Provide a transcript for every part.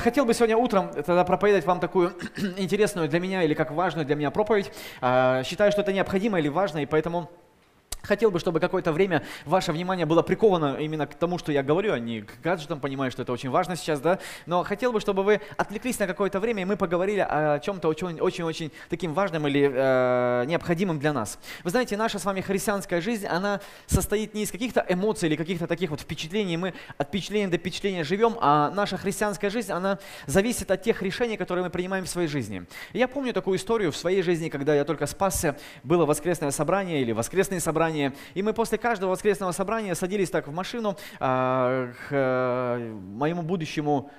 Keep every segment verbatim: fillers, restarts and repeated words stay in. Хотел бы сегодня утром тогда проповедовать вам такую интересную для меня, или как важную для меня проповедь. Считаю, что это необходимо или важно, и поэтому хотел бы, чтобы какое-то время ваше внимание было приковано именно к тому, что я говорю, а не к гаджетам. Понимаю, что это очень важно сейчас, да? Но хотел бы, чтобы вы отвлеклись на какое-то время, и мы поговорили о чем-то очень-очень таким важным или э, необходимым для нас. Вы знаете, наша с вами христианская жизнь, она состоит не из каких-то эмоций или каких-то таких вот впечатлений. Мы от впечатления до впечатления живем, а наша христианская жизнь, она зависит от тех решений, которые мы принимаем в своей жизни. Я помню такую историю в своей жизни, когда я только спасся, было воскресное собрание или воскресные собрания. И мы после каждого воскресного собрания садились так в машину э, к э, моему будущему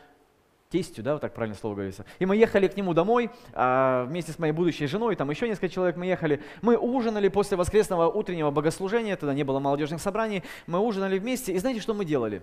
тестю, да, вот так правильно слово говорится. И мы ехали к нему домой э, вместе с моей будущей женой, там еще несколько человек мы ехали. Мы ужинали после воскресного утреннего богослужения, тогда не было молодежных собраний, мы ужинали вместе, и знаете, что мы делали?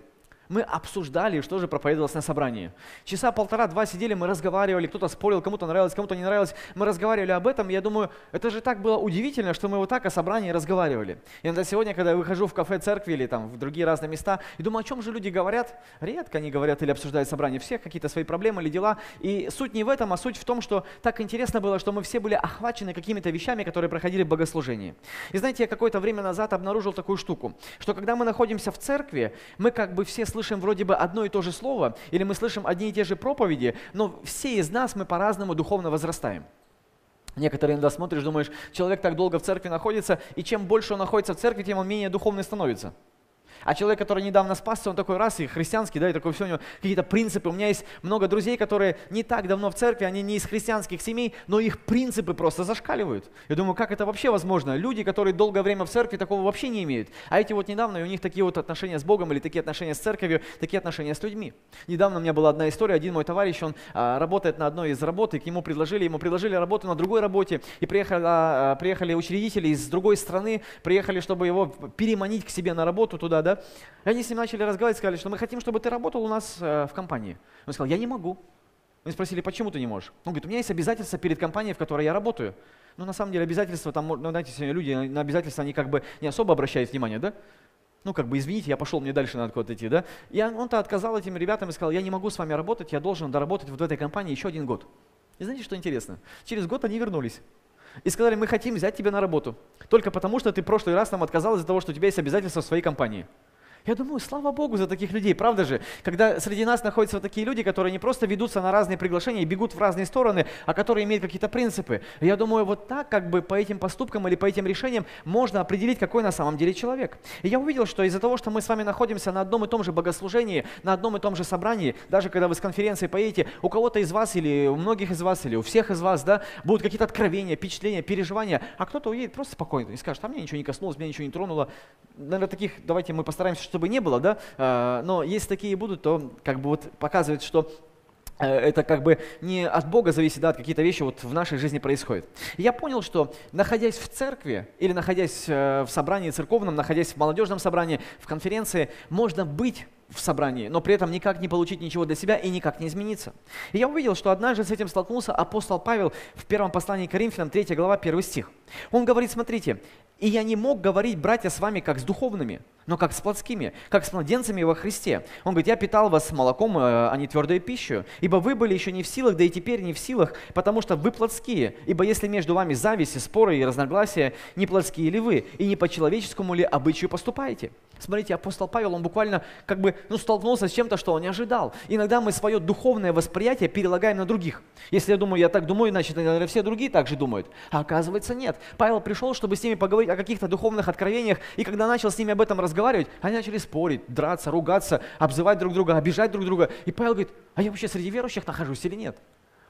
Мы обсуждали, что же проповедовалось на собрании. Часа полтора-два сидели, мы разговаривали, кто-то спорил, кому-то нравилось, кому-то не нравилось. Мы разговаривали об этом, я думаю, это же так было удивительно, что мы вот так о собрании разговаривали. И иногда сегодня, когда я выхожу в кафе, церкви или там в другие разные места, и думаю, о чем же люди говорят? Редко они говорят или обсуждают собрание, всех какие-то свои проблемы или дела. И суть не в этом, а суть в том, что так интересно было, что мы все были охвачены какими-то вещами, которые проходили в богослужении. И знаете, я какое-то время назад обнаружил такую штуку, что когда мы находимся в церкви, мы как бы все слышим, слышим вроде бы одно и то же слово, или мы слышим одни и те же проповеди, но все из нас мы по-разному духовно возрастаем. Некоторые иногда смотришь, думаешь, человек так долго в церкви находится, и чем больше он находится в церкви, тем он менее духовный становится. А человек, который недавно спасся, он такой раз и христианский, да, и такой все, у него какие-то принципы. У меня есть много друзей, которые не так давно в церкви, они не из христианских семей, но их принципы просто зашкаливают. Я думаю, как это вообще возможно? Люди, которые долгое время в церкви, такого вообще не имеют. А эти вот недавно, и у них такие вот отношения с Богом, или такие отношения с церковью, такие отношения с людьми. Недавно у меня была одна история, один мой товарищ, он а, работает на одной из работ, и к нему предложили, ему предложили работу на другой работе, и приехали, а, приехали учредители из другой страны, приехали, чтобы его переманить к себе на работу туда, да. И они с ним начали разговаривать, сказали, что мы хотим, чтобы ты работал у нас э, в компании. Он сказал, я не могу. Мы спросили, почему ты не можешь? Он говорит, у меня есть обязательства перед компанией, в которой я работаю. Ну, на самом деле, обязательства, там, ну, знаете, сегодня люди на обязательства, они как бы не особо обращают внимание, да? Ну, как бы, извините, я пошел, мне дальше надо куда-то идти, да? И он-то отказал этим ребятам и сказал, я не могу с вами работать, я должен доработать вот в этой компании еще один год. И знаете, что интересно? Через год они вернулись. И сказали, мы хотим взять тебя на работу, только потому что ты в прошлый раз нам отказал из-за того, что у тебя есть обязательства в своей компании. Я думаю, слава Богу за таких людей, правда же? Когда среди нас находятся вот такие люди, которые не просто ведутся на разные приглашения и бегут в разные стороны, а которые имеют какие-то принципы. Я думаю, вот так как бы по этим поступкам или по этим решениям можно определить, какой на самом деле человек. И я увидел, что из-за того, что мы с вами находимся на одном и том же богослужении, на одном и том же собрании, даже когда вы с конференции поедете, у кого-то из вас или у многих из вас, или у всех из вас, да, будут какие-то откровения, впечатления, переживания, а кто-то уедет просто спокойно и скажет, а мне ничего не коснулось, меня ничего не тронуло. Наверное, таких давайте мы постараемся, чтобы не было, да, но если такие будут, то как бы вот показывает, что это как бы не от Бога зависит, да, от какие-то вещи вот в нашей жизни происходят. Я понял, что находясь в церкви или находясь в собрании церковном, находясь в молодежном собрании, в конференции, можно быть в собрании, но при этом никак не получить ничего для себя и никак не измениться. И я увидел, что однажды с этим столкнулся апостол Павел в первом послании к Коринфянам, третья глава, первый стих. Он говорит, смотрите, «И я не мог говорить, братья, с вами, как с духовными, но как с плотскими, как с младенцами во Христе. Он говорит, я питал вас молоком, а не твердой пищей, ибо вы были еще не в силах, да и теперь не в силах, потому что вы плотские, ибо если между вами зависть, и споры и разногласия, не плотские ли вы, и не по человеческому ли обычаю поступаете?» Смотрите, апостол Павел, он буквально как бы ну, столкнулся с чем-то, что он не ожидал. Иногда мы свое духовное восприятие перелагаем на других. Если я думаю, я так думаю, значит, наверное, все другие так же думают. А оказывается, нет. Павел пришел, чтобы с ними поговорить о каких-то духовных откровениях, и когда начал с ними об этом разговаривать, они начали спорить, драться, ругаться, обзывать друг друга, обижать друг друга. И Павел говорит, а я вообще среди верующих нахожусь или нет?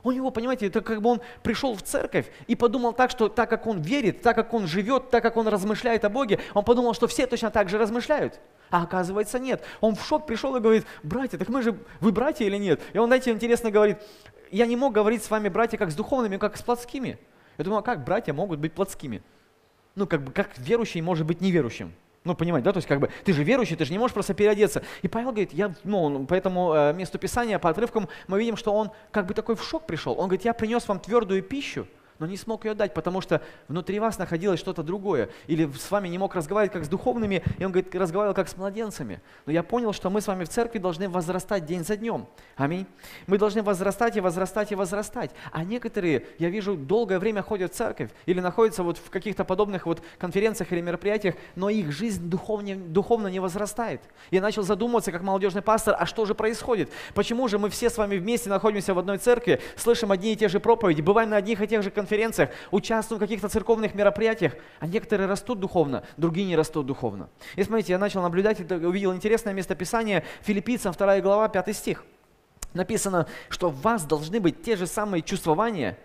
У него, понимаете, это как бы он пришел в церковь и подумал так, что так как он верит, так как он живет, так как он размышляет о Боге, он подумал, что все точно так же размышляют. А оказывается, нет. Он в шок пришел и говорит, братья, так мы же, вы братья или нет? И он, знаете, интересно говорит, я не мог говорить с вами, братья, как с духовными, как с плотскими. Я думаю, а как братья могут быть плотскими? Ну, как бы, как верующий может быть неверующим? Ну, понимаете, да, то есть как бы ты же верующий, ты же не можешь просто переодеться. И Павел говорит, я, ну, по этому э, месту Писания, по отрывкам мы видим, что он как бы такой в шок пришел. Он говорит, я принес вам твердую пищу, но не смог ее дать, потому что внутри вас находилось что-то другое. Или с вами не мог разговаривать как с духовными, и он говорит, разговаривал как с младенцами. Но я понял, что мы с вами в церкви должны возрастать день за днем. Аминь. Мы должны возрастать и возрастать и возрастать. А некоторые, я вижу, долгое время ходят в церковь или находятся вот в каких-то подобных вот конференциях или мероприятиях, но их жизнь духовно, духовно не возрастает. Я начал задумываться, как молодежный пастор, а что же происходит? Почему же мы все с вами вместе находимся в одной церкви, слышим одни и те же проповеди, бываем на одних и тех же конференциях, участвуем в каких-то церковных мероприятиях, а некоторые растут духовно, другие не растут духовно. И смотрите, я начал наблюдать и увидел интересное местописание Филиппийцам, вторая глава, пятый стих. Написано, что в вас должны быть те же самые чувствования,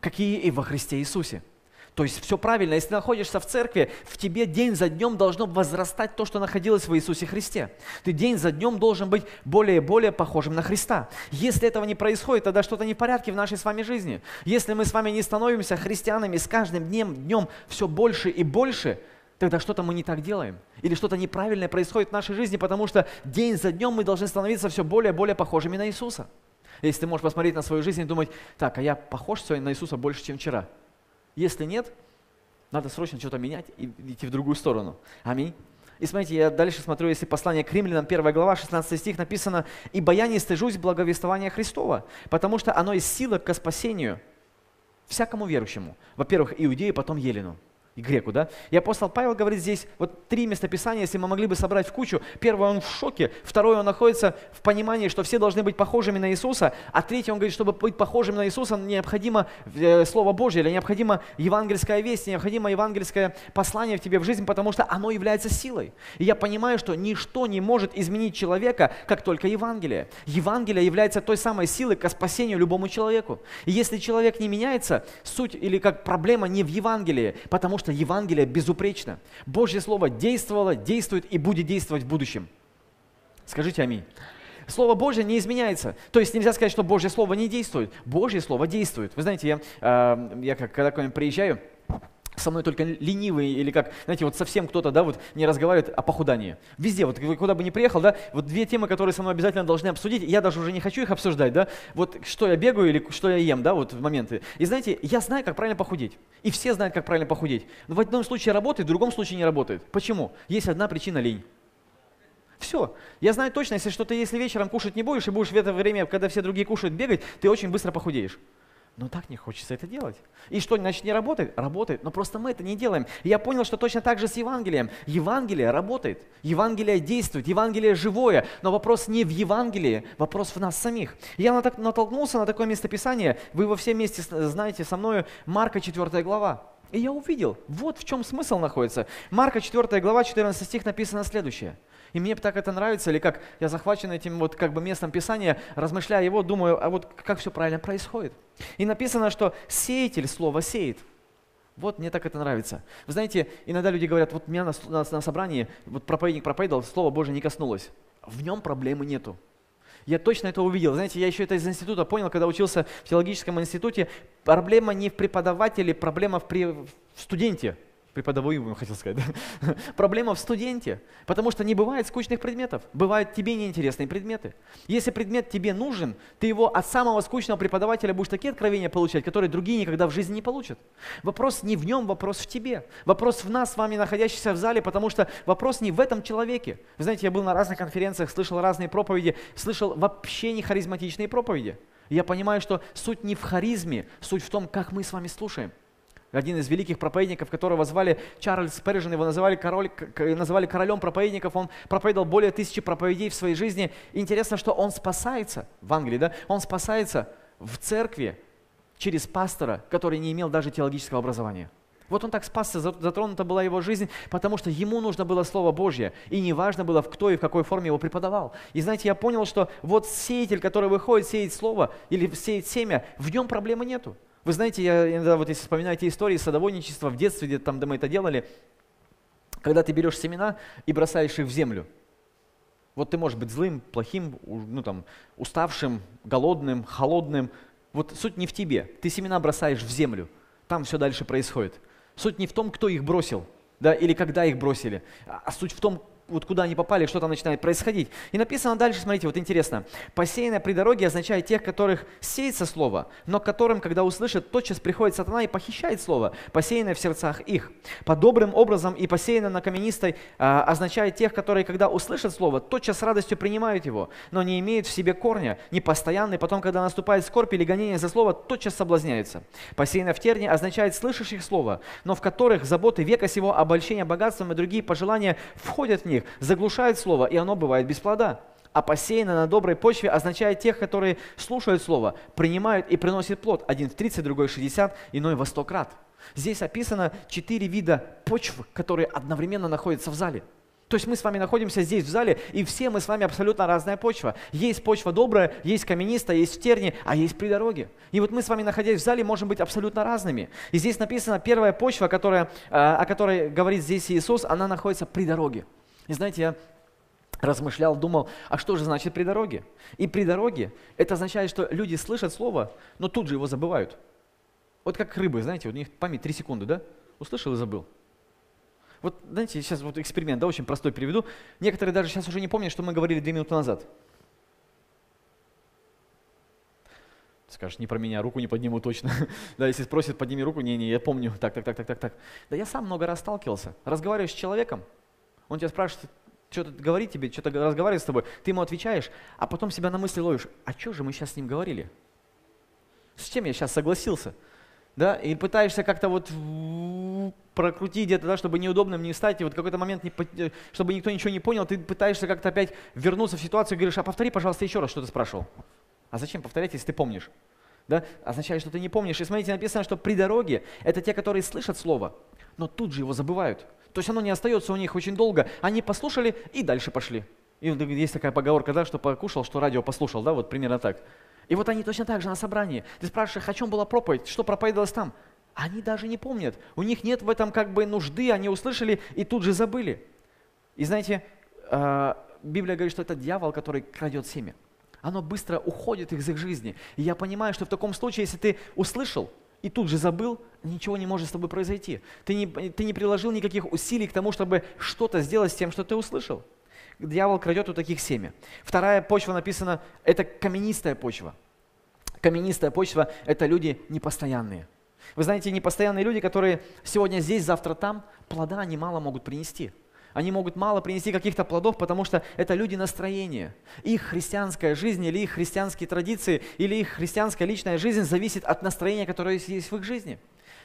какие и во Христе Иисусе. То есть все правильно. Если ты находишься в церкви, в тебе день за днем должно возрастать то, что находилось в Иисусе Христе. Ты день за днем должен быть более и более похожим на Христа. Если этого не происходит, тогда что-то не в порядке в нашей с вами жизни. Если мы с вами не становимся христианами с каждым днем, днем все больше и больше, тогда что-то мы не так делаем. Или что-то неправильное происходит в нашей жизни, потому что день за днем мы должны становиться все более и более похожими на Иисуса. Если ты можешь посмотреть на свою жизнь и думать, так, а я похож сегодня на Иисуса больше, чем вчера. Если нет, надо срочно что-то менять и идти в другую сторону. Аминь. И смотрите, я дальше смотрю, если послание к Римлянам, первая глава, шестнадцатый стих написано, «Ибо я не стыжусь благовествования Христова, потому что оно есть сила ко спасению всякому верующему, во-первых, иудею, потом елену». И греку, да? И апостол Павел говорит здесь, вот три местописания, если мы могли бы собрать в кучу. Первое, он в шоке. Второе, он находится в понимании, что все должны быть похожими на Иисуса. А третье, он говорит, чтобы быть похожим на Иисуса, необходимо Слово Божье, или необходимо евангельская весть, необходимо евангельское послание в тебе в жизнь, потому что оно является силой. И я понимаю, что ничто не может изменить человека, как только Евангелие. Евангелие является той самой силой к спасению любому человеку. И если человек не меняется, суть или как проблема не в Евангелии, потому что что Евангелие безупречно. Божье Слово действовало, действует и будет действовать в будущем. Скажите аминь. Слово Божье не изменяется. То есть нельзя сказать, что Божье Слово не действует. Божье Слово действует. Вы знаете, я, э, я как, когда к вам приезжаю, со мной только ленивые или как, знаете, вот совсем кто-то, да, вот не разговаривает о похудании. Везде, вот куда бы ни приехал, да, вот две темы, которые со мной обязательно должны обсудить, я даже уже не хочу их обсуждать, да, вот что я бегаю или что я ем, да, вот в моменты. И знаете, я знаю, как правильно похудеть, и все знают, как правильно похудеть. Но в одном случае работает, в другом случае не работает. Почему? Есть одна причина – лень. Все. Я знаю точно, если что ты, если вечером кушать не будешь и будешь в это время, когда все другие кушают, бегать, ты очень быстро похудеешь. Но так не хочется это делать. И что, значит, не работает? Работает, но просто мы это не делаем. И я понял, что точно так же с Евангелием. Евангелие работает, Евангелие действует, Евангелие живое. Но вопрос не в Евангелии, вопрос в нас самих. Я натолкнулся на такое местописание, вы его все вместе знаете со мною, Марка четвёртая глава. И я увидел, вот в чем смысл находится. Марка четвёртая глава, четырнадцатый стих написано следующее. И мне так это нравится, или как я захвачен этим вот как бы местом Писания, размышляя его, думаю, а вот как все правильно происходит. И написано, что сеятель слово сеет. Вот мне так это нравится. Вы знаете, иногда люди говорят, вот меня на, на, на собрании вот проповедник проповедовал, слово Божие не коснулось. В нем проблемы нету. Я точно это увидел. Знаете, я еще это из института понял, когда учился в теологическом институте. Проблема не в преподавателе, проблема в, при... в студенте. Преподаваемым, хотел сказать. Да? Проблема в студенте, потому что не бывает скучных предметов, бывают тебе неинтересные предметы. Если предмет тебе нужен, ты его от самого скучного преподавателя будешь такие откровения получать, которые другие никогда в жизни не получат. Вопрос не в нем, вопрос в тебе. Вопрос в нас с вами, находящихся в зале, потому что вопрос не в этом человеке. Вы знаете, я был на разных конференциях, слышал разные проповеди, слышал вообще не харизматичные проповеди. Я понимаю, что суть не в харизме, суть в том, как мы с вами слушаем. Один из великих проповедников, которого звали Чарльз Спержен, его называли, король, называли королем проповедников, он проповедовал более тысячи проповедей в своей жизни. Интересно, что он спасается, в Англии, да, он спасается в церкви через пастора, который не имел даже теологического образования. Вот он так спасся, затронута была его жизнь, потому что ему нужно было Слово Божье, и неважно было, в кто и в какой форме его преподавал. И знаете, я понял, что вот сеятель, который выходит сеять Слово или сеять семя, в нем проблемы нету. Вы знаете, я иногда, вот если вспоминаю те истории садоводничества в детстве, где-то там, где мы это делали, когда ты берешь семена и бросаешь их в землю. Вот ты можешь быть злым, плохим, ну, там, уставшим, голодным, холодным. Вот суть не в тебе. Ты семена бросаешь в землю. Там все дальше происходит. Суть не в том, кто их бросил, да, или когда их бросили, а суть в том, вот куда они попали, что там начинает происходить. И написано дальше, смотрите, вот интересно. «Посеянное при дороге» означает тех, которых сеется слово, но которым, когда услышат, тотчас приходит сатана и похищает слово, посеянное в сердцах их. «По добрым образом» и «посеянное на каменистой» означает тех, которые, когда услышат слово, тотчас с радостью принимают его, но не имеют в себе корня, непостоянный, потом, когда наступает скорбь или гонение за слово, тотчас соблазняются. «Посеянное в тернии» означает слышащих слово, но в которых заботы века сего, обольщение богатством и другие пожелания входят в них, заглушает слово, и оно бывает без плода. А посеянное на доброй почве означает тех, которые слушают слово, принимают и приносят плод. Один в тридцать, другой в шестьдесят, иной во сто крат. Здесь описано четыре вида почв, которые одновременно находятся в зале. То есть мы с вами находимся здесь в зале, и все мы с вами абсолютно разная почва. Есть почва добрая, есть каменистая, есть в терне, а есть при дороге. И вот мы с вами, находясь в зале, можем быть абсолютно разными. И здесь написано, первая почва, которая, о которой говорит здесь Иисус, она находится при дороге. И знаете, я размышлял, думал, а что же значит при дороге? И при дороге это означает, что люди слышат слово, но тут же его забывают. Вот как рыбы, знаете, у них память три секунды, да? Услышал и забыл. Вот, знаете, сейчас вот эксперимент, да, очень простой приведу. Некоторые даже сейчас уже не помнят, что мы говорили две минуты назад. Скажешь, не про меня, руку не подниму точно. Да, если спросят, подними руку, не-не, я помню, так, так, так, так, так, так. Да я сам много раз сталкивался, разговариваю с человеком, он тебя спрашивает, что-то говорит тебе, что-то разговаривает с тобой, ты ему отвечаешь, а потом себя на мысли ловишь, а что же мы сейчас с ним говорили? С чем я сейчас согласился? Да? И пытаешься как-то вот прокрутить где-то, да, чтобы неудобным не встать, и вот в какой-то момент, не, чтобы никто ничего не понял, ты пытаешься как-то опять вернуться в ситуацию и говоришь, а повтори, пожалуйста, еще раз, что ты спрашивал. А зачем повторять, если ты помнишь? Да? Означает, что ты не помнишь. И смотрите, написано, что при дороге это те, которые слышат слово, но тут же его забывают. То есть оно не остается у них очень долго. Они послушали и дальше пошли. И есть такая поговорка, да, что покушал, что радио послушал, да, вот примерно так. И вот они точно так же на собрании. Ты спрашиваешь, о чем была проповедь, что проповедовалось там? Они даже не помнят. У них нет в этом как бы нужды, они услышали и тут же забыли. И знаете, Библия говорит, что это дьявол, который крадет семя. Оно быстро уходит из их жизни. И я понимаю, что в таком случае, если ты услышал, и тут же забыл, ничего не может с тобой произойти. Ты не, ты не приложил никаких усилий к тому, чтобы что-то сделать с тем, что ты услышал. Дьявол крадет у таких семя. Вторая почва написана, это каменистая почва. Каменистая почва – это люди непостоянные. Вы знаете, непостоянные люди, которые сегодня здесь, завтра там, плода они мало могут принести. Они могут мало принести каких-то плодов, потому что это люди настроения. Их христианская жизнь или их христианские традиции, или их христианская личная жизнь зависит от настроения, которое есть в их жизни.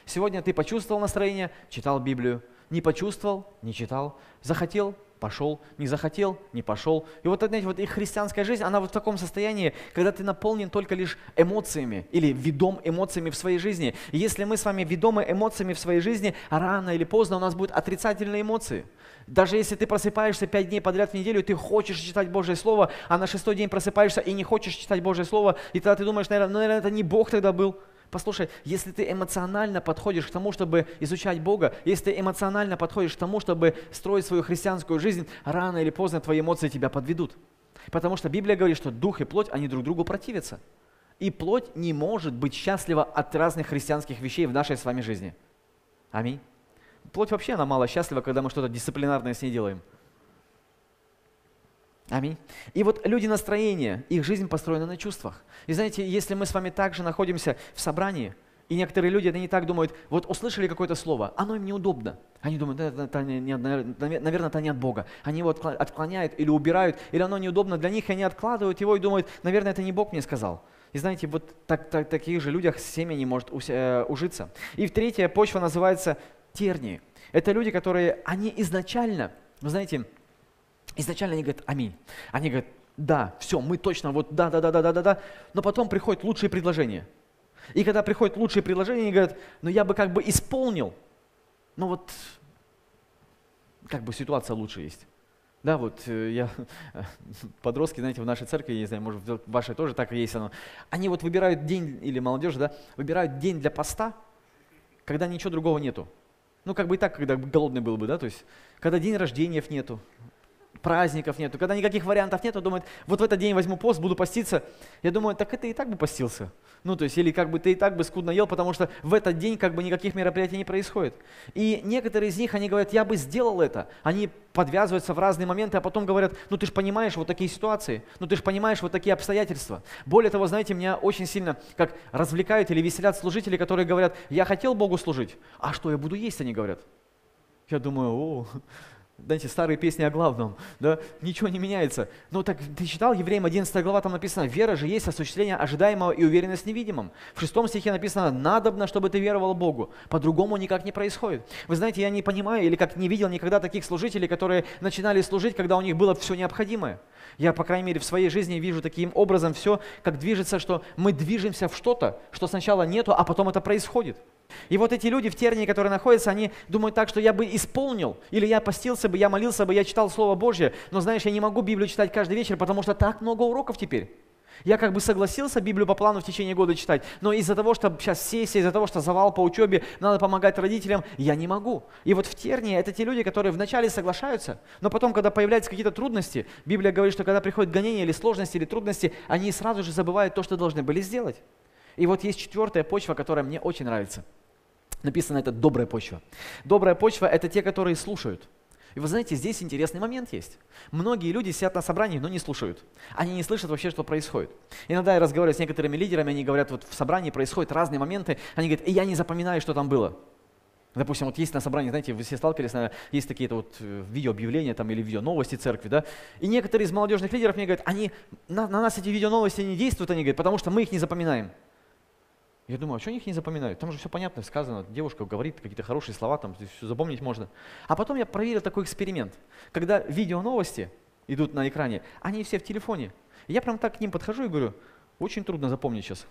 Сегодня ты почувствовал настроение, читал Библию. Не почувствовал, не читал. Захотел, пошел. Не захотел, не пошел. И вот, знаете, вот их христианская жизнь, она вот в таком состоянии, когда ты наполнен только лишь эмоциями или ведом эмоциями в своей жизни. И если мы с вами ведомы эмоциями в своей жизни, рано или поздно у нас будут отрицательные эмоции. Даже если ты просыпаешься пять дней подряд в неделю, ты хочешь читать Божье Слово, а на шестой день просыпаешься и не хочешь читать Божье Слово, и тогда ты думаешь, наверное, ну, наверное, это не Бог тогда был. Послушай, если ты эмоционально подходишь к тому, чтобы изучать Бога, если ты эмоционально подходишь к тому, чтобы строить свою христианскую жизнь, рано или поздно твои эмоции тебя подведут. Потому что Библия говорит, что дух и плоть, они друг другу противятся. И плоть не может быть счастлива от разных христианских вещей в нашей с вами жизни. Аминь. Плоть вообще, она мало счастлива, когда мы что-то дисциплинарное с ней делаем. Аминь. И вот люди настроения, их жизнь построена на чувствах. И знаете, если мы с вами также находимся в собрании, и некоторые люди, они так думают, вот услышали какое-то слово, оно им неудобно. Они думают, это, это не, наверное, это не от Бога. Они его отклоняют или убирают, или оно неудобно для них, и они откладывают его и думают, наверное, это не Бог мне сказал. И знаете, вот так, так, таких же людях семя не может ужиться. И третья почва называется тернии. Это люди, которые, они изначально, вы знаете, изначально они говорят «Аминь». Они говорят «Да, все, мы точно, вот да, да, да, да, да, да». Но потом приходят лучшие предложения. И когда приходят лучшие предложения, они говорят «Ну я бы как бы исполнил, но вот как бы ситуация лучше есть». Да, вот я, подростки, знаете, в нашей церкви, я не знаю, может, в вашей тоже так и есть оно. Они вот выбирают день, или молодежь, да, выбирают день для поста, когда ничего другого нету. Ну как бы и так, когда голодный был бы, да, то есть, когда день рождения нету. праздников нету, когда никаких вариантов нету, думает, вот в этот день возьму пост, буду поститься. Я думаю, так это и так бы постился. Ну, то есть, или как бы ты и так бы скудно ел, потому что в этот день как бы никаких мероприятий не происходит. И некоторые из них, они говорят, я бы сделал это. Они подвязываются в разные моменты, а потом говорят, ну, ты же понимаешь вот такие ситуации, ну, ты же понимаешь вот такие обстоятельства. Более того, знаете, меня очень сильно как развлекают или веселят служители, которые говорят, я хотел Богу служить, а что я буду есть, они говорят. Я думаю, о, знаете, старые песни о главном, да, ничего не меняется. Ну так ты читал, Евреям одиннадцатая глава, там написано, вера же есть осуществление ожидаемого и уверенность в невидимом. В шестом стихе написано, надобно, чтобы ты веровал Богу. По-другому никак не происходит. Вы знаете, я не понимаю или как не видел никогда таких служителей, которые начинали служить, когда у них было все необходимое. Я, по крайней мере, в своей жизни вижу таким образом все, как движется, что мы движемся в что-то, что сначала нету, а потом это происходит. И вот эти люди в тернии, которые находятся, они думают так, что я бы исполнил, или я постился бы, я молился бы, я читал Слово Божье, но, знаешь, я не могу Библию читать каждый вечер, потому что так много уроков теперь. Я как бы согласился Библию по плану в течение года читать, но из-за того, что сейчас сессия, из-за того, что завал по учебе, надо помогать родителям, я не могу. И вот в тернии это те люди, которые вначале соглашаются, но потом, когда появляются какие-то трудности, Библия говорит, что когда приходят гонения или сложности, или трудности, они сразу же забывают то, что должны были сделать. И вот есть четвертая почва, которая мне очень нравится. Написано это «добрая почва». Добрая почва – это те, которые слушают. И вы знаете, здесь интересный момент есть. Многие люди сидят на собрании, но не слушают. Они не слышат вообще, что происходит. Иногда я разговариваю с некоторыми лидерами, они говорят, вот в собрании происходят разные моменты, они говорят, и я не запоминаю, что там было. Допустим, вот есть на собрании, знаете, вы все сталкивались, наверное, есть такие-то вот видеообъявления там, или видеоновости церкви, да, и некоторые из молодежных лидеров мне говорят, они, на, на нас эти видеоновости не действуют, они говорят, потому что мы их не запоминаем. Я думаю, а что они их не запоминают? Там же все понятно, сказано, девушка говорит какие-то хорошие слова, там все запомнить можно. А потом я проверил такой эксперимент, когда видеоновости идут на экране, они все в телефоне. Я прям так к ним подхожу и говорю, очень трудно запомнить сейчас.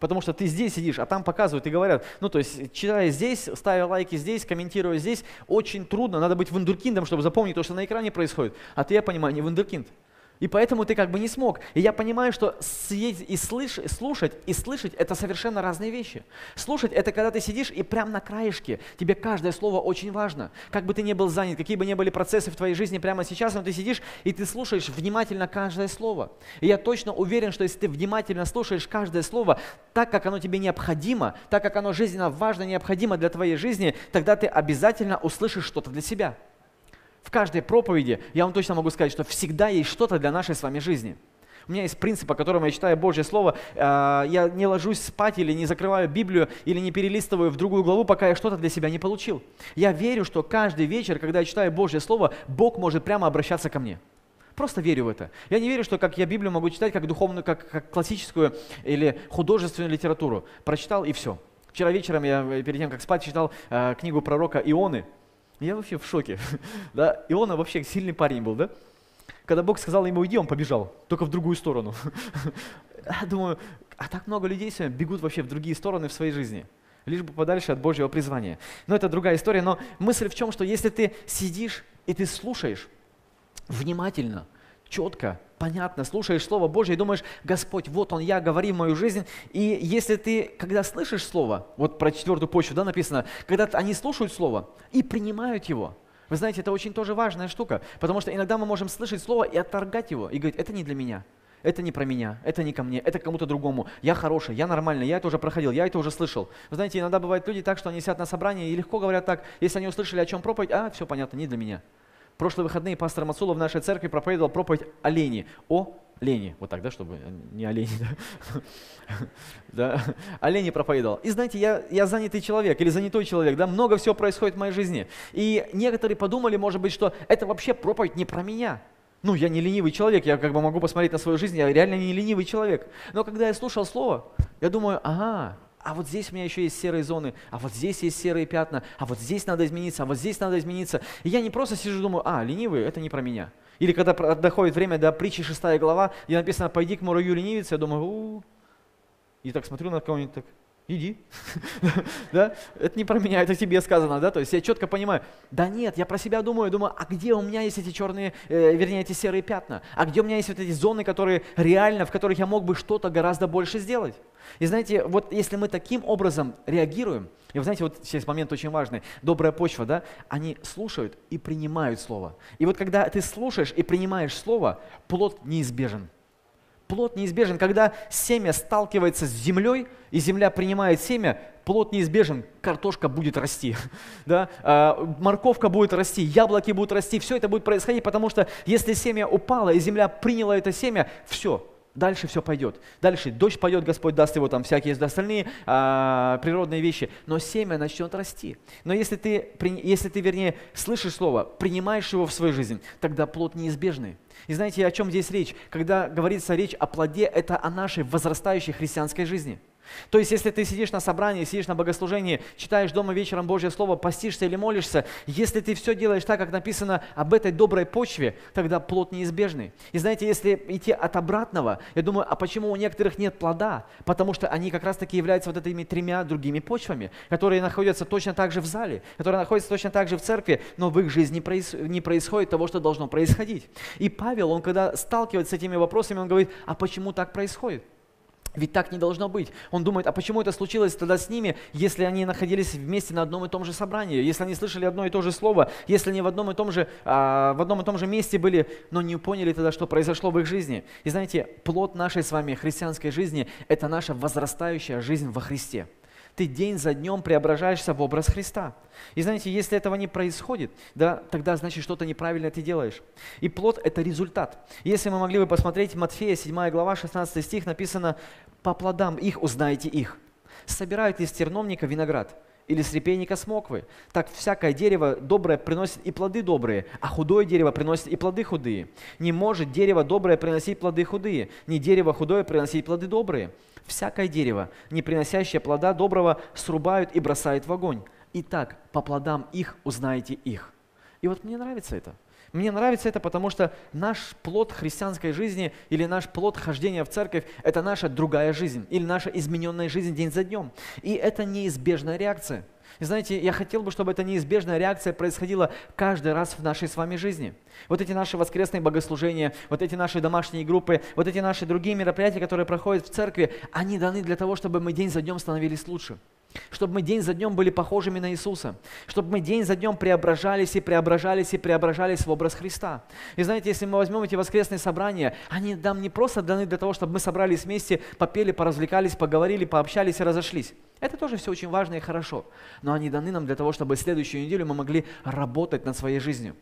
Потому что ты здесь сидишь, а там показывают и говорят, ну то есть читая здесь, ставя лайки здесь, комментируя здесь, очень трудно, надо быть вундеркиндом, чтобы запомнить то, что на экране происходит. А ты, я понимаю, не вундеркинд. И поэтому ты как бы не смог. И я понимаю, что съесть и слыш, слушать и слышать – это совершенно разные вещи. Слушать – это когда ты сидишь и прям на краешке. Тебе каждое слово очень важно. Как бы ты ни был занят, какие бы ни были процессы в твоей жизни прямо сейчас, но ты сидишь и ты слушаешь внимательно каждое слово. И я точно уверен, что если ты внимательно слушаешь каждое слово так, как оно тебе необходимо, так, как оно жизненно важно, необходимо для твоей жизни, тогда ты обязательно услышишь что-то для себя. В каждой проповеди я вам точно могу сказать, что всегда есть что-то для нашей с вами жизни. У меня есть принцип, по которому я читаю Божье Слово. Я не ложусь спать или не закрываю Библию, или не перелистываю в другую главу, пока я что-то для себя не получил. Я верю, что каждый вечер, когда я читаю Божье Слово, Бог может прямо обращаться ко мне. Просто верю в это. Я не верю, что как я Библию могу читать как духовную, как, как классическую или художественную литературу. Прочитал и все. Вчера вечером я перед тем, как спать, читал книгу пророка Ионы. Я вообще в шоке. Да? Иона вообще сильный парень был, да? Когда Бог сказал ему «иди», он побежал, только в другую сторону. Я думаю, а так много людей сегодня бегут вообще в другие стороны в своей жизни, лишь бы подальше от Божьего призвания. Но это другая история, но мысль в чем, что если ты сидишь и ты слушаешь внимательно, четко, понятно, слушаешь Слово Божье и думаешь, Господь, вот Он, я, говори в мою жизнь. И если ты, когда слышишь Слово, вот про четвертую почву, да, написано, когда они слушают Слово и принимают его, вы знаете, это очень тоже важная штука, потому что иногда мы можем слышать Слово и отторгать его, и говорить, это не для меня, это не про меня, это не ко мне, это кому-то другому, я хороший, я нормальный, я это уже проходил, я это уже слышал. Вы знаете, иногда бывают люди так, что они сидят на собрании и легко говорят так, если они услышали, о чем проповедь, а, все понятно, не для меня. В прошлые выходные пастор Мацулов в нашей церкви проповедовал проповедь о лени. О лени. Вот так, да, чтобы не о лени. Да. О лени проповедовал. И знаете, я, я занятый человек или занятой человек. Да, много всего происходит в моей жизни. И некоторые подумали, может быть, что это вообще проповедь не про меня. Ну, я не ленивый человек, я как бы могу посмотреть на свою жизнь, я реально не ленивый человек. Но когда я слушал слово, я думаю, ага, а вот здесь у меня еще есть серые зоны, а вот здесь есть серые пятна, а вот здесь надо измениться, а вот здесь надо измениться. И я не просто сижу и думаю, а, ленивый, это не про меня. Или когда доходит время до притчи шестая глава, где написано «Пойди к муравью ленивец», я думаю, у-у-у. И так смотрю на кого-нибудь так, иди. Да? Это не про меня, это тебе сказано, да? То есть я четко понимаю, да нет, я про себя думаю, думаю, а где у меня есть эти черные, э, вернее, эти серые пятна? А где у меня есть вот эти зоны, которые реально, в которых я мог бы что-то гораздо больше сделать? И знаете, вот если мы таким образом реагируем, и вы знаете, вот сейчас момент очень важный, добрая почва, да? Они слушают и принимают слово. И вот когда ты слушаешь и принимаешь слово, плод неизбежен. Плод неизбежен. Когда семя сталкивается с землей, и земля принимает семя, плод неизбежен, картошка будет расти, да? а, морковка будет расти, яблоки будут расти, все это будет происходить, потому что если семя упало, и земля приняла это семя, все, дальше все пойдет. Дальше дождь пойдет, Господь даст его, там всякие остальные а, природные вещи, но семя начнет расти. Но если ты, если ты, вернее, слышишь слово, принимаешь его в свою жизнь, тогда плод неизбежный. И знаете, о чем здесь речь? Когда говорится речь о плоде, это о нашей возрастающей христианской жизни. То есть, если ты сидишь на собрании, сидишь на богослужении, читаешь дома вечером Божье Слово, постишься или молишься, если ты все делаешь так, как написано об этой доброй почве, тогда плод неизбежный. И знаете, если идти от обратного, я думаю, а почему у некоторых нет плода? Потому что они как раз-таки являются вот этими тремя другими почвами, которые находятся точно так же в зале, которые находятся точно так же в церкви, но в их жизни не происходит того, что должно происходить. И Павел, он когда сталкивается с этими вопросами, он говорит, а почему так происходит? Ведь так не должно быть. Он думает, а почему это случилось тогда с ними, если они находились вместе на одном и том же собрании, если они слышали одно и то же слово, если они в одном и том же, а, в одном и том же месте были, но не поняли тогда, что произошло в их жизни. И знаете, плод нашей с вами христианской жизни – это наша возрастающая жизнь во Христе. Ты день за днем преображаешься в образ Христа. И знаете, если этого не происходит, да, тогда значит что-то неправильно ты делаешь. И плод – это результат. Если мы могли бы посмотреть Матфея, седьмая глава, шестнадцатый стих, написано «По плодам их узнаете их. Собирают из терновника виноград или с репейника смоквы. Так всякое дерево доброе приносит и плоды добрые, а худое дерево приносит и плоды худые. Не может дерево доброе приносить плоды худые, не дерево худое приносить плоды добрые». Всякое дерево, не приносящее плода доброго, срубают и бросают в огонь. Итак, по плодам их узнаете их. И вот мне нравится это. Мне нравится это, потому что наш плод христианской жизни или наш плод хождения в церковь – это наша другая жизнь или наша измененная жизнь день за днем. И это неизбежная реакция. И знаете, я хотел бы, чтобы эта неизбежная реакция происходила каждый раз в нашей с вами жизни. Вот эти наши воскресные богослужения, вот эти наши домашние группы, вот эти наши другие мероприятия, которые проходят в церкви, они даны для того, чтобы мы день за днем становились лучше. Чтобы мы день за днем были похожими на Иисуса. Чтобы мы день за днем преображались и преображались и преображались в образ Христа. И знаете, если мы возьмем эти воскресные собрания, они нам не просто даны для того, чтобы мы собрались вместе, попели, поразвлекались, поговорили, пообщались и разошлись. Это тоже все очень важно и хорошо. Но они даны нам для того, чтобы следующую неделю мы могли работать над своей жизнью.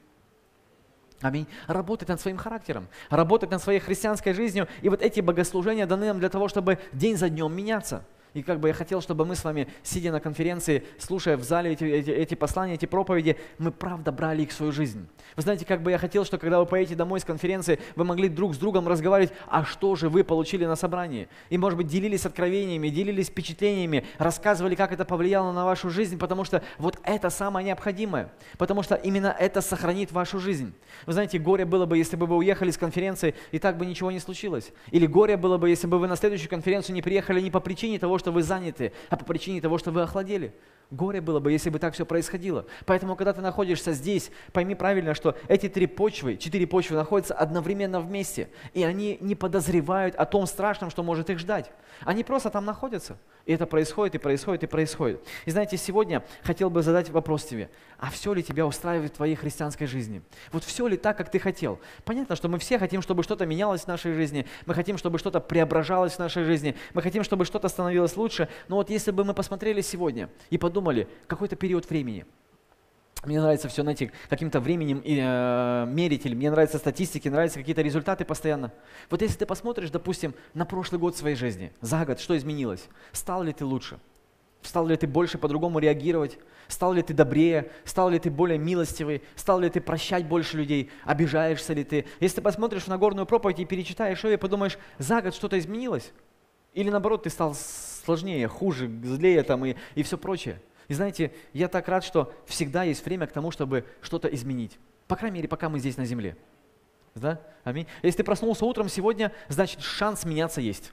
Аминь. Работать над своим характером, работать над своей христианской жизнью. И вот эти богослужения даны нам для того, чтобы день за днем меняться. И как бы я хотел, чтобы мы с вами, сидя на конференции, слушая в зале эти, эти, эти послания, эти проповеди, мы правда брали их в свою жизнь. Вы знаете, как бы я хотел, что когда вы поедете домой с конференции, вы могли друг с другом разговаривать, а что же вы получили на собрании. И, может быть, делились откровениями, делились впечатлениями, рассказывали, как это повлияло на вашу жизнь, потому что вот это самое необходимое, потому что именно это сохранит вашу жизнь. Вы знаете, горе было бы, если бы вы уехали с конференции, и так бы ничего не случилось. Или горе было бы, если бы вы на следующую конференцию не приехали не по причине того, что вы заняты, а по причине того, что вы охладели. Горе было бы, если бы так все происходило. Поэтому, когда ты находишься здесь, пойми правильно, что эти три почвы, четыре почвы находятся одновременно вместе, и они не подозревают о том страшном, что может их ждать. Они просто там находятся, и это происходит, и происходит, и происходит. И знаете, сегодня хотел бы задать вопрос тебе, а все ли тебя устраивает в твоей христианской жизни? Вот все ли так, как ты хотел? Понятно, что мы все хотим, чтобы что-то менялось в нашей жизни, мы хотим, чтобы что-то преображалось в нашей жизни, мы хотим, чтобы что-то становилось лучше, но вот если бы мы посмотрели сегодня и подумали, какой-то период времени. Мне нравится все, знаете, каким-то временем э, мерить, или мне нравятся статистики, нравятся какие-то результаты постоянно. Вот если ты посмотришь, допустим, на прошлый год своей жизни, за год, что изменилось? Стал ли ты лучше? Стал ли ты больше по-другому реагировать? Стал ли ты добрее? Стал ли ты более милостивый? Стал ли ты прощать больше людей? Обижаешься ли ты? Если ты посмотришь на Нагорную проповедь и перечитаешь ее, и подумаешь, за год что-то изменилось? Или наоборот, ты стал сложнее, хуже, злее там, и, и все прочее? И знаете, я так рад, что всегда есть время к тому, чтобы что-то изменить. По крайней мере, пока мы здесь на земле. Да? Аминь. Если ты проснулся утром сегодня, значит шанс меняться есть.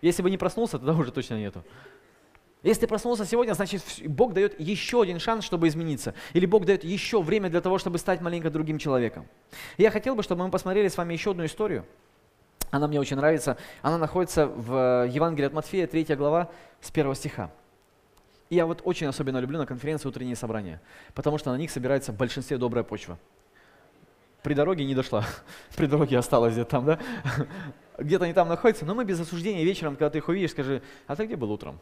Если бы не проснулся, тогда уже точно нету. Если ты проснулся сегодня, значит, Бог дает еще один шанс, чтобы измениться. Или Бог дает еще время для того, чтобы стать маленько другим человеком. Я хотел бы, чтобы мы посмотрели с вами еще одну историю. Она мне очень нравится. Она находится в Евангелии от Матфея, третья глава, с первого стиха. И я вот очень особенно люблю на конференции утренние собрания, потому что на них собирается в большинстве добрая почва. При дороге не дошла, при дороге осталась где-то там, да? Где-то они там находятся, но мы без осуждения вечером, когда ты их увидишь, скажи, а ты где был утром?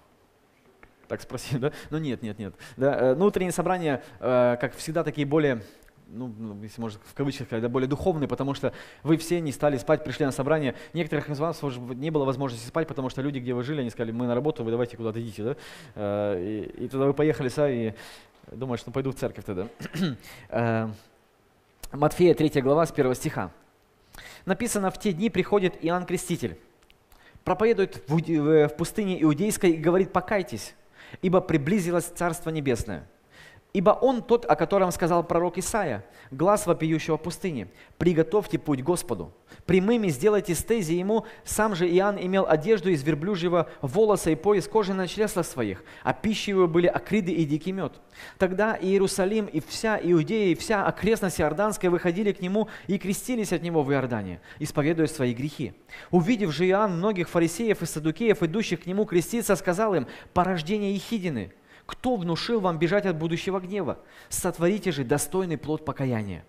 Так спроси, да? Ну нет, нет, нет. Да? Ну утренние собрания, как всегда, такие более, ну, если можно в кавычках сказать, да, более духовные, потому что вы все не стали спать, пришли на собрание. Некоторых из вас не было возможности спать, потому что люди, где вы жили, они сказали, мы на работу, вы давайте куда-то идите, да? И, и тогда вы поехали сами и думаешь, ну пойду в церковь тогда. Матфея, третья глава, с первого стиха. Написано, в те дни приходит Иоанн Креститель, проповедует в пустыне Иудейской и говорит, покайтесь, ибо приблизилось Царство Небесное. Ибо он тот, о котором сказал пророк Исаия, глас вопиющего в пустыне, приготовьте путь Господу, прямыми сделайте стези ему, сам же Иоанн имел одежду из верблюжьего волоса и пояс кожи на чреслах своих, а пищей его были акриды и дикий мед. Тогда Иерусалим и вся Иудея, и вся окрестность Иорданская выходили к нему и крестились от него в Иордане, исповедуя свои грехи. Увидев же Иоанн многих фарисеев и саддукеев, идущих к нему креститься, сказал им, порождение Ехидины, кто внушил вам бежать от будущего гнева? Сотворите же достойный плод покаяния.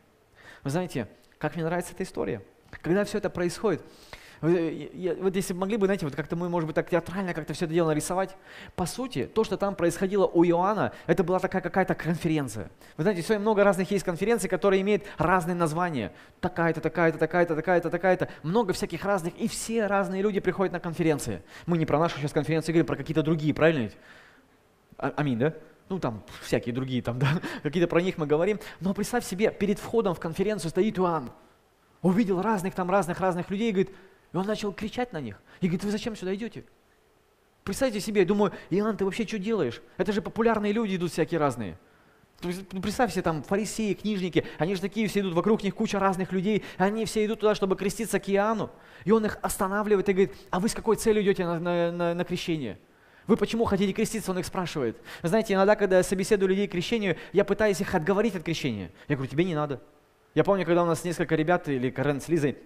Вы знаете, как мне нравится эта история. Когда все это происходит, я, вот если бы могли бы, знаете, вот как-то мы, может быть, так театрально как-то все это дело нарисовать. По сути, то, что там происходило у Иоанна, это была такая какая-то конференция. Вы знаете, сегодня много разных есть конференций, которые имеют разные названия. Такая-то, такая-то, такая-то, такая-то, такая-то. Много всяких разных, и все разные люди приходят на конференции. Мы не про нашу сейчас конференцию говорим, про какие-то другие, правильно ведь? Аминь, да? Ну, там всякие другие, там, да, какие-то про них мы говорим. Но представь себе, перед входом в конференцию стоит Иоанн. Увидел разных там, разных-разных людей, и говорит, и он начал кричать на них. И говорит, вы зачем сюда идете? Представьте себе, я думаю, Иоанн, ты вообще что делаешь? Это же популярные люди идут всякие разные. Представь себе, там, фарисеи, книжники, они же такие все идут, вокруг них куча разных людей, они все идут туда, чтобы креститься к Иоанну. И он их останавливает и говорит, а вы с какой целью идете на, на, на, на крещение? Вы почему хотите креститься? Он их спрашивает. Знаете, иногда, когда я собеседую людей к крещению, я пытаюсь их отговорить от крещения. Я говорю, тебе не надо. Я помню, когда у нас несколько ребят, или Карен с Лизой,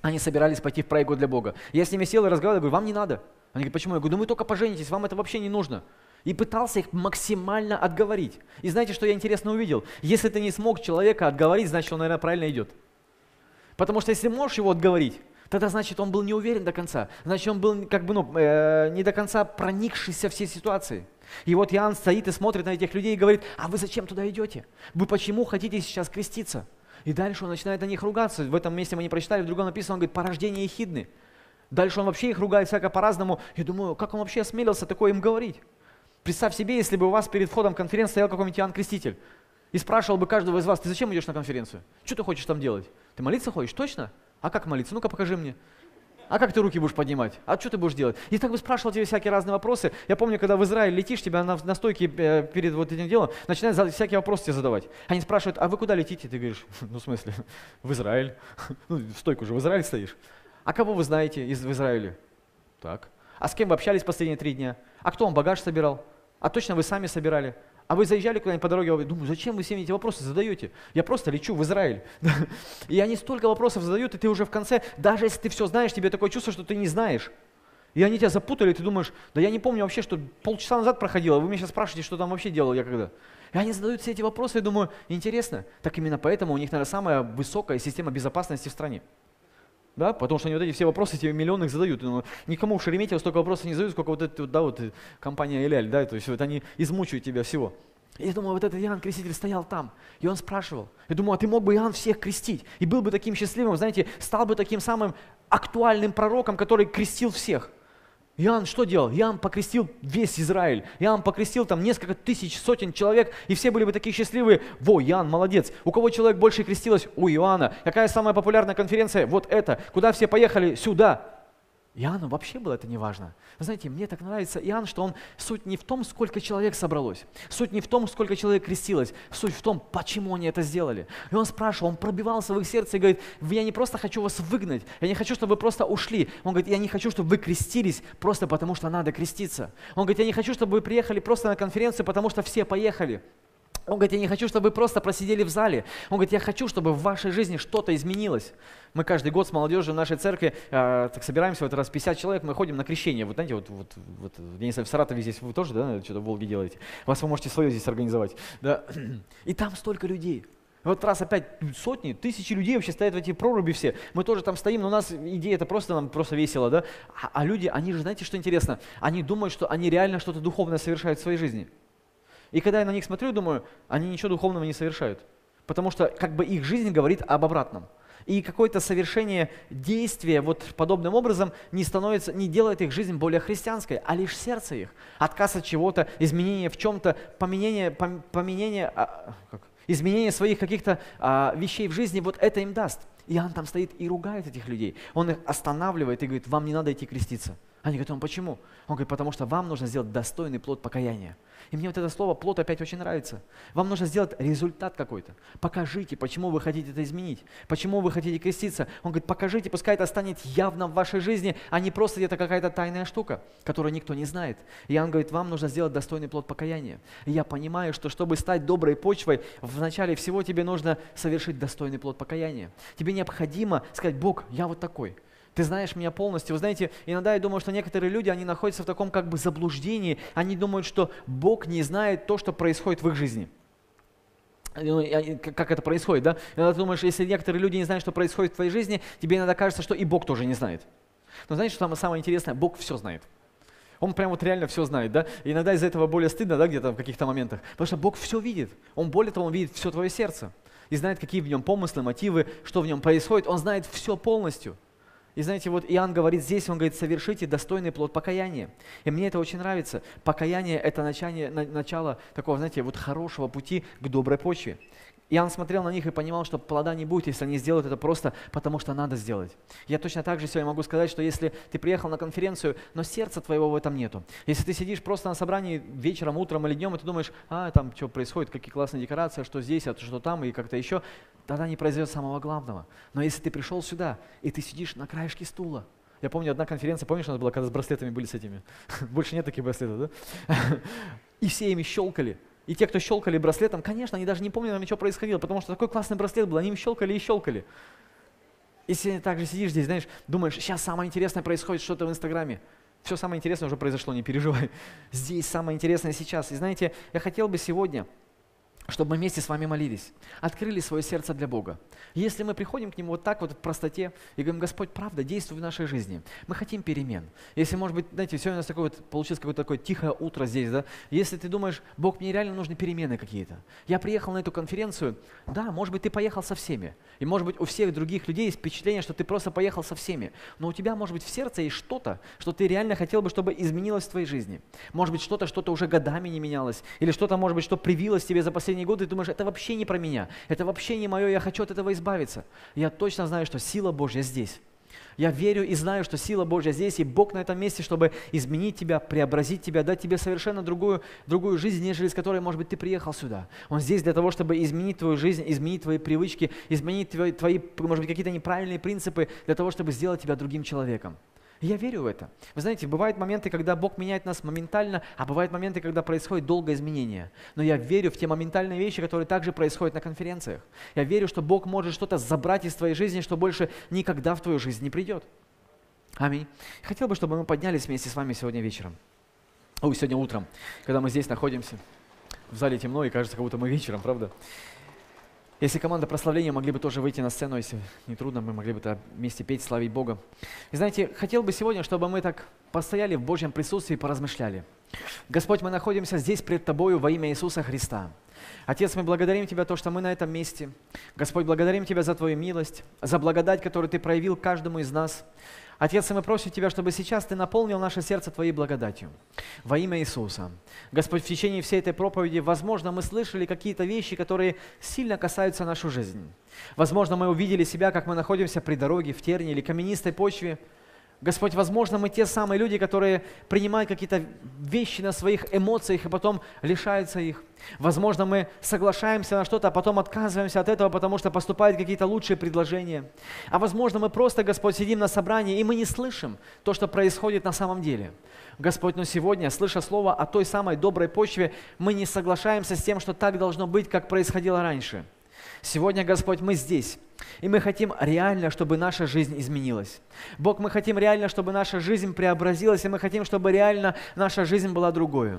они собирались пойти в проект для Бога. Я с ними сел и разговаривал, говорю, вам не надо. Они говорят, почему? Я говорю, ну вы только поженитесь, вам это вообще не нужно. И пытался их максимально отговорить. И знаете, что я интересно увидел? Если ты не смог человека отговорить, значит, он, наверное, правильно идет. Потому что если можешь его отговорить, тогда, значит, он был не уверен до конца. Значит, он был как бы, ну, э, не до конца проникшийся всей ситуацией. И вот Иоанн стоит и смотрит на этих людей и говорит, а вы зачем туда идете? Вы почему хотите сейчас креститься? И дальше он начинает на них ругаться. В этом месте мы не прочитали, в другом написано, он говорит, порождение ехидны. Дальше он вообще их ругает всяко по-разному. Я думаю, как он вообще осмелился такое им говорить? Представь себе, если бы у вас перед входом в конференцию стоял какой-нибудь Иоанн Креститель и спрашивал бы каждого из вас, ты зачем идешь на конференцию? Что ты хочешь там делать? Ты молиться хочешь? Точно? А как молиться? Ну-ка покажи мне. А как ты руки будешь поднимать? А что ты будешь делать? И так бы спрашивал тебя всякие разные вопросы. Я помню, когда в Израиль летишь, тебя на, на стойке э, перед вот этим делом начинают всякие вопросы тебе задавать. Они спрашивают, а вы куда летите? Ты говоришь, ну в смысле, в Израиль. Ну в стойку же в Израиль стоишь. А кого вы знаете из, в Израиле? Так. А с кем вы общались последние три дня? А кто вам багаж собирал? А точно вы сами собирали? А вы заезжали куда-нибудь по дороге, я думаю, зачем вы всем эти вопросы задаете? Я просто лечу в Израиль. И они столько вопросов задают, и ты уже в конце, даже если ты все знаешь, тебе такое чувство, что ты не знаешь. И они тебя запутали, и ты думаешь, да я не помню вообще, что полчаса назад проходило, вы меня сейчас спрашиваете, что там вообще делал я когда. И они задают все эти вопросы, я думаю, интересно. Так именно поэтому у них, наверное, самая высокая система безопасности в стране. Да? Потому что они вот эти все вопросы тебе миллионных задают. Но никому в Шереметьево столько вопросов не задают, сколько вот эта да, вот, компания «Эляль». Да? То есть вот они измучают тебя всего. И я думаю, вот этот Иоанн Креститель стоял там, и он спрашивал. Я думаю, а ты мог бы, Иоанн, всех крестить? И был бы таким счастливым, знаете, стал бы таким самым актуальным пророком, который крестил всех. Иоанн что делал? Иоанн покрестил весь Израиль. Иоанн покрестил там несколько тысяч, сотен человек, и все были бы такие счастливые. Во, Иоанн молодец. У кого человек больше крестилось? У Иоанна. Какая самая популярная конференция? Вот это. Куда все поехали? Сюда. Иоанну вообще было это не важно. Вы знаете, мне так нравится Иоанн, что он суть не в том, сколько человек собралось, суть не в том, сколько человек крестилось, суть в том, почему они это сделали. И он спрашивал, он пробивался в их сердце и говорит: я не просто хочу вас выгнать, я не хочу, чтобы вы просто ушли. Он говорит: я не хочу, чтобы вы крестились просто потому, что надо креститься. Он говорит: я не хочу, чтобы вы приехали просто на конференцию, потому что все поехали. Он говорит: я не хочу, чтобы вы просто просидели в зале. Он говорит: я хочу, чтобы в вашей жизни что-то изменилось. Мы каждый год с молодежью в нашей церкви э, так собираемся, вот раз пятьдесят человек, мы ходим на крещение. Вот знаете, вот, вот, вот я не знаю, в Саратове здесь вы тоже, да, что-то в Волге делаете. Вас вы можете свое здесь организовать. Да. И там столько людей. Вот раз опять сотни, тысячи людей вообще стоят в эти проруби все. Мы тоже там стоим, но у нас идея, это просто нам просто весело, да. А, а люди, они же, знаете, что интересно? Они думают, что они реально что-то духовное совершают в своей жизни. И когда я на них смотрю, думаю, они ничего духовного не совершают, потому что как бы их жизнь говорит об обратном. И какое-то совершение действия вот подобным образом не становится, не делает их жизнь более христианской, а лишь сердце их. Отказ от чего-то, изменение в чем-то, поменение, пом, поменение, а, как? изменение своих каких-то а, вещей в жизни, вот это им даст. Иоанн там стоит и ругает этих людей. Он их останавливает и говорит: вам не надо идти креститься. Они говорят: он почему? Он говорит: потому что вам нужно сделать достойный плод покаяния. И мне вот это слово «плод» опять очень нравится. Вам нужно сделать результат какой-то. Покажите, почему вы хотите это изменить, почему вы хотите креститься. Он говорит: покажите, пускай это станет явно в вашей жизни, а не просто где-то какая-то тайная штука, которую никто не знает. И он говорит: вам нужно сделать достойный плод покаяния. И я понимаю, что чтобы стать доброй почвой, вначале всего тебе нужно совершить достойный плод покаяния. Тебе необходимо сказать: Бог, я вот такой. Ты знаешь меня полностью. Вы знаете, иногда я думаю, что некоторые люди, они находятся в таком как бы заблуждении. Они думают, что Бог не знает то, что происходит в их жизни. Как это происходит, да? Иногда ты думаешь, если некоторые люди не знают, что происходит в твоей жизни, тебе иногда кажется, что и Бог тоже не знает. Но знаете, что самое интересное? Бог все знает. Он прям вот реально все знает, да? И иногда из-за этого более стыдно, да, где-то в каких-то моментах. Потому что Бог все видит. Он более того, Он видит все твое сердце. И знает, какие в нем помыслы, мотивы, что в нем происходит. Он знает все полностью. И знаете, вот Иоанн говорит здесь, он говорит: совершите достойный плод покаяния. И мне это очень нравится. Покаяние – это начало, начало такого, знаете, вот хорошего пути к доброй почве. Иоанн смотрел на них и понимал, что плода не будет, если они сделают это просто потому, что надо сделать. Я точно так же сегодня могу сказать, что если ты приехал на конференцию, но сердца твоего в этом нету. Если ты сидишь просто на собрании вечером, утром или днем, и ты думаешь: а, там что происходит, какие классные декорации, что здесь, а что там, и как-то еще, тогда не произойдет самого главного. Но если ты пришел сюда, и ты сидишь на краешке стула. Я помню, одна конференция, помнишь, у нас была, когда с браслетами были с этими? Больше нет таких браслетов, да? И все ими щелкали. И те, кто щелкали браслетом, конечно, они даже не помнили, там, что происходило, потому что такой классный браслет был, они им щелкали и щелкали. Если так же сидишь здесь, знаешь, думаешь: сейчас самое интересное происходит что-то в Инстаграме. Все самое интересное уже произошло, не переживай. Здесь самое интересное сейчас. И знаете, я хотел бы сегодня, чтобы мы вместе с вами молились, открыли свое сердце для Бога. Если мы приходим к Нему вот так вот в простоте и говорим: Господь, правда, действуй в нашей жизни. Мы хотим перемен. Если, может быть, знаете, сегодня у нас такое вот, получилось какое-то такое тихое утро здесь, да? Если ты думаешь: Бог, мне реально нужны перемены какие-то. Я приехал на эту конференцию, да, может быть, ты поехал со всеми. И, может быть, у всех других людей есть впечатление, что ты просто поехал со всеми. Но у тебя, может быть, в сердце есть что-то, что ты реально хотел бы, чтобы изменилось в твоей жизни. Может быть, что-то, что-то уже годами не менялось. Или что-то, может быть, что привилось тебе за последние годы, ты думаешь: это вообще не про меня, это вообще не мое, я хочу от этого избавиться. Я точно знаю, что сила Божья здесь. Я верю и знаю, что сила Божья здесь, и Бог на этом месте, чтобы изменить тебя, преобразить тебя, дать тебе совершенно другую, другую жизнь, нежели с которой, может быть, ты приехал сюда. Он здесь для того, чтобы изменить твою жизнь, изменить твои привычки, изменить твои, твои может быть, какие-то неправильные принципы, для того, чтобы сделать тебя другим человеком. Я верю в это. Вы знаете, бывают моменты, когда Бог меняет нас моментально, а бывают моменты, когда происходит долгое изменение. Но я верю в те моментальные вещи, которые также происходят на конференциях. Я верю, что Бог может что-то забрать из твоей жизни, что больше никогда в твою жизнь не придет. Аминь. Хотел бы, чтобы мы поднялись вместе с вами сегодня вечером. Ой, сегодня утром, когда мы здесь находимся. В зале темно, и кажется, как будто мы вечером, правда? Если команда прославления могли бы тоже выйти на сцену, если не трудно, мы могли бы тогда вместе петь, славить Бога. И знаете, хотел бы сегодня, чтобы мы так постояли в Божьем присутствии и поразмышляли. Господь, мы находимся здесь пред Тобою во имя Иисуса Христа. Отец, мы благодарим Тебя, то, что мы на этом месте. Господь, благодарим Тебя за Твою милость, за благодать, которую Ты проявил каждому из нас. Отец, и мы просим Тебя, чтобы сейчас Ты наполнил наше сердце Твоей благодатью. Во имя Иисуса. Господь, в течение всей этой проповеди, возможно, мы слышали какие-то вещи, которые сильно касаются нашу жизнь. Возможно, мы увидели себя, как мы находимся при дороге, в тернии или каменистой почве. Господь, возможно, мы те самые люди, которые принимают какие-то вещи на своих эмоциях и потом лишаются их. Возможно, мы соглашаемся на что-то, а потом отказываемся от этого, потому что поступают какие-то лучшие предложения. А возможно, мы просто, Господь, сидим на собрании, и мы не слышим то, что происходит на самом деле. Господь, но сегодня, слыша слово о той самой доброй почве, мы не соглашаемся с тем, что так должно быть, как происходило раньше. Сегодня, Господь, мы здесь, и мы хотим реально, чтобы наша жизнь изменилась. Бог, мы хотим реально, чтобы наша жизнь преобразилась, и мы хотим, чтобы реально наша жизнь была другой.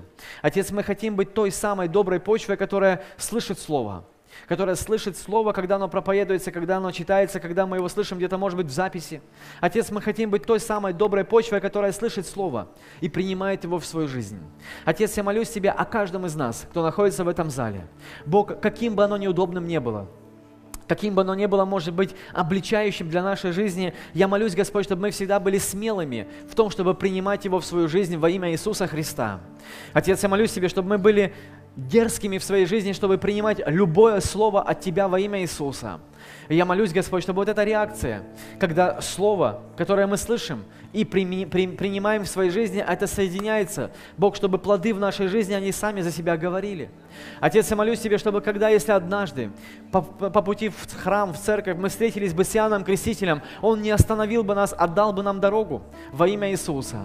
Отец, мы хотим быть той самой доброй почвой, которая слышит Слово, которая слышит Слово, когда оно проповедуется, когда оно читается, когда мы его слышим где-то, может быть, в записи. Отец, мы хотим быть той самой доброй почвой, которая слышит Слово и принимает его в свою жизнь. Отец, я молюсь Тебя о каждом из нас, кто находится в этом зале. Бог, каким бы оно неудобным ни было, каким бы оно ни было, может быть, обличающим для нашей жизни, я молюсь, Господь, чтобы мы всегда были смелыми в том, чтобы принимать его в свою жизнь во имя Иисуса Христа. Отец, я молюсь Тебе, чтобы мы были дерзкими в своей жизни, чтобы принимать любое слово от Тебя во имя Иисуса. И я молюсь, Господь, чтобы вот эта реакция, когда слово, которое мы слышим и при, при, принимаем в своей жизни, это соединяется, Бог, чтобы плоды в нашей жизни, они сами за себя говорили. Отец, я молюсь Тебе, чтобы когда, если однажды по, по пути в храм, в церковь мы встретились бы с Иоанном Крестителем, он не остановил бы нас, отдал бы нам дорогу во имя Иисуса.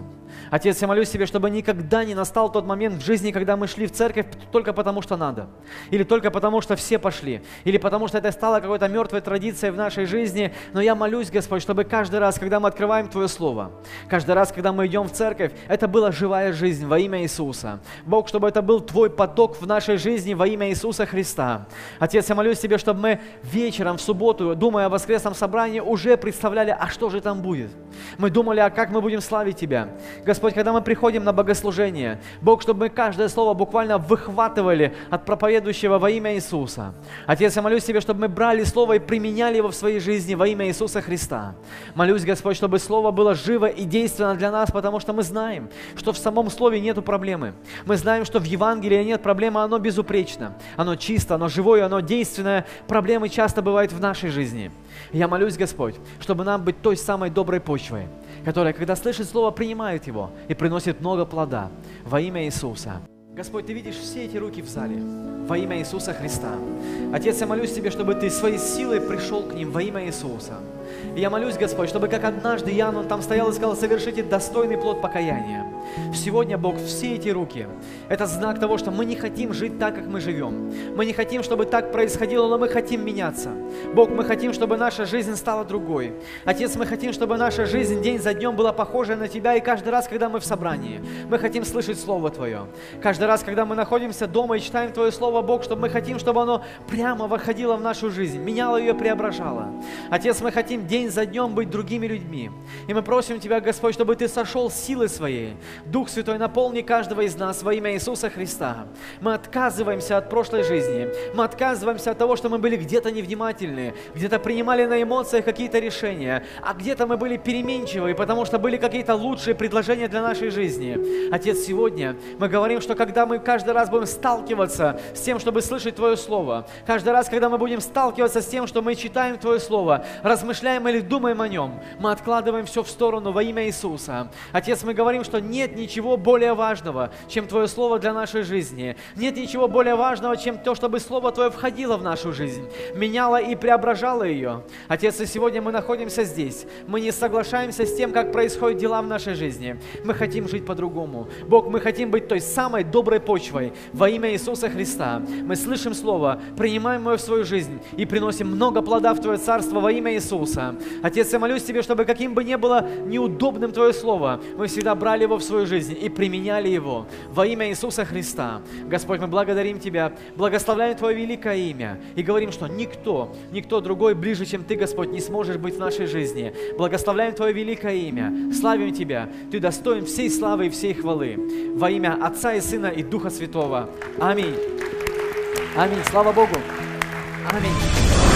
Отец, я молюсь Тебе, чтобы никогда не настал тот момент в жизни, когда мы шли в церковь только потому, что надо, или только потому, что все пошли, или потому, что это стало какой-то мертвой традицией в нашей жизни. Но я молюсь, Господь, чтобы каждый раз, когда мы открываем Твое Слово, каждый раз, когда мы идем в церковь, это была живая жизнь во имя Иисуса. Бог, чтобы это был Твой поток в нашей жизни во имя Иисуса Христа. Отец, я молюсь Тебе, чтобы мы вечером в субботу, думая о воскресном собрании, уже представляли, а что же там будет. Мы думали, а как мы будем славить Тебя. Господь, когда мы приходим на богослужение, Бог, чтобы мы каждое слово буквально выхватывали от проповедующего во имя Иисуса. Отец, я молюсь Тебе, чтобы мы брали Слово и применяли его в своей жизни во имя Иисуса Христа. Молюсь, Господь, чтобы Слово было живо и действенно для нас, потому что мы знаем, что в самом Слове нету проблемы. Мы знаем, что в Евангелии нет проблемы, оно безупречно, оно чисто, оно живое, оно действенное. Проблемы часто бывают в нашей жизни. Я молюсь, Господь, чтобы нам быть той самой доброй почвой, которая, когда слышит Слово, принимает его и приносит много плода во имя Иисуса. Господь, Ты видишь все эти руки в зале во имя Иисуса Христа. Отец, я молюсь Тебе, чтобы Ты своей силой пришел к ним во имя Иисуса. И я молюсь, Господь, чтобы как однажды Иоанн, он там стоял и сказал: совершите достойный плод покаяния. Сегодня, Бог, все эти руки – это знак того, что мы не хотим жить так, как мы живем. Мы не хотим, чтобы так происходило, но мы хотим меняться. Бог, мы хотим, чтобы наша жизнь стала другой. Отец, мы хотим, чтобы наша жизнь день за днем была похожа на Тебя, и каждый раз, когда мы в собрании, мы хотим слышать Слово Твое. Каждый раз, когда мы находимся дома и читаем Твое Слово, Бог, чтобы мы хотим, чтобы оно прямо выходило в нашу жизнь, меняло ее, преображало. Отец, мы хотим день за днем быть другими людьми. И мы просим Тебя, Господь, чтобы Ты сошел с силы своей. Дух Святой, наполни каждого из нас во имя Иисуса Христа. Мы отказываемся от прошлой жизни. Мы отказываемся от того, что мы были где-то невнимательны, где-то принимали на эмоциях какие-то решения, а где-то мы были переменчивы, потому что были какие-то лучшие предложения для нашей жизни. Отец, сегодня мы говорим, что когда мы каждый раз будем сталкиваться с тем, чтобы слышать Твое Слово, каждый раз, когда мы будем сталкиваться с тем, что мы читаем Твое Слово, размышляем или думаем о нем, мы откладываем все в сторону во имя Иисуса. Отец, мы говорим, что нет ничего более важного, чем Твое Слово для нашей жизни. Нет ничего более важного, чем то, чтобы Слово Твое входило в нашу жизнь, меняло и преображало ее. Отец, и сегодня мы находимся здесь. Мы не соглашаемся с тем, как происходят дела в нашей жизни. Мы хотим жить по-другому. Бог, мы хотим быть той самой доброй почвой во имя Иисуса Христа. Мы слышим Слово, принимаем его в свою жизнь и приносим много плода в Твое Царство во имя Иисуса. Отец, я молюсь Тебе, чтобы каким бы ни было неудобным Твое Слово, мы всегда брали его в свою жизнь и применяли его во имя Иисуса Христа. Господь, мы благодарим Тебя, благословляем Твое великое имя и говорим, что никто, никто другой ближе, чем Ты, Господь, не сможешь быть в нашей жизни. Благословляем Твое великое имя, славим Тебя, Ты достоин всей славы и всей хвалы. Во имя Отца и Сына и Духа Святого. Аминь. Аминь. Слава Богу. Аминь.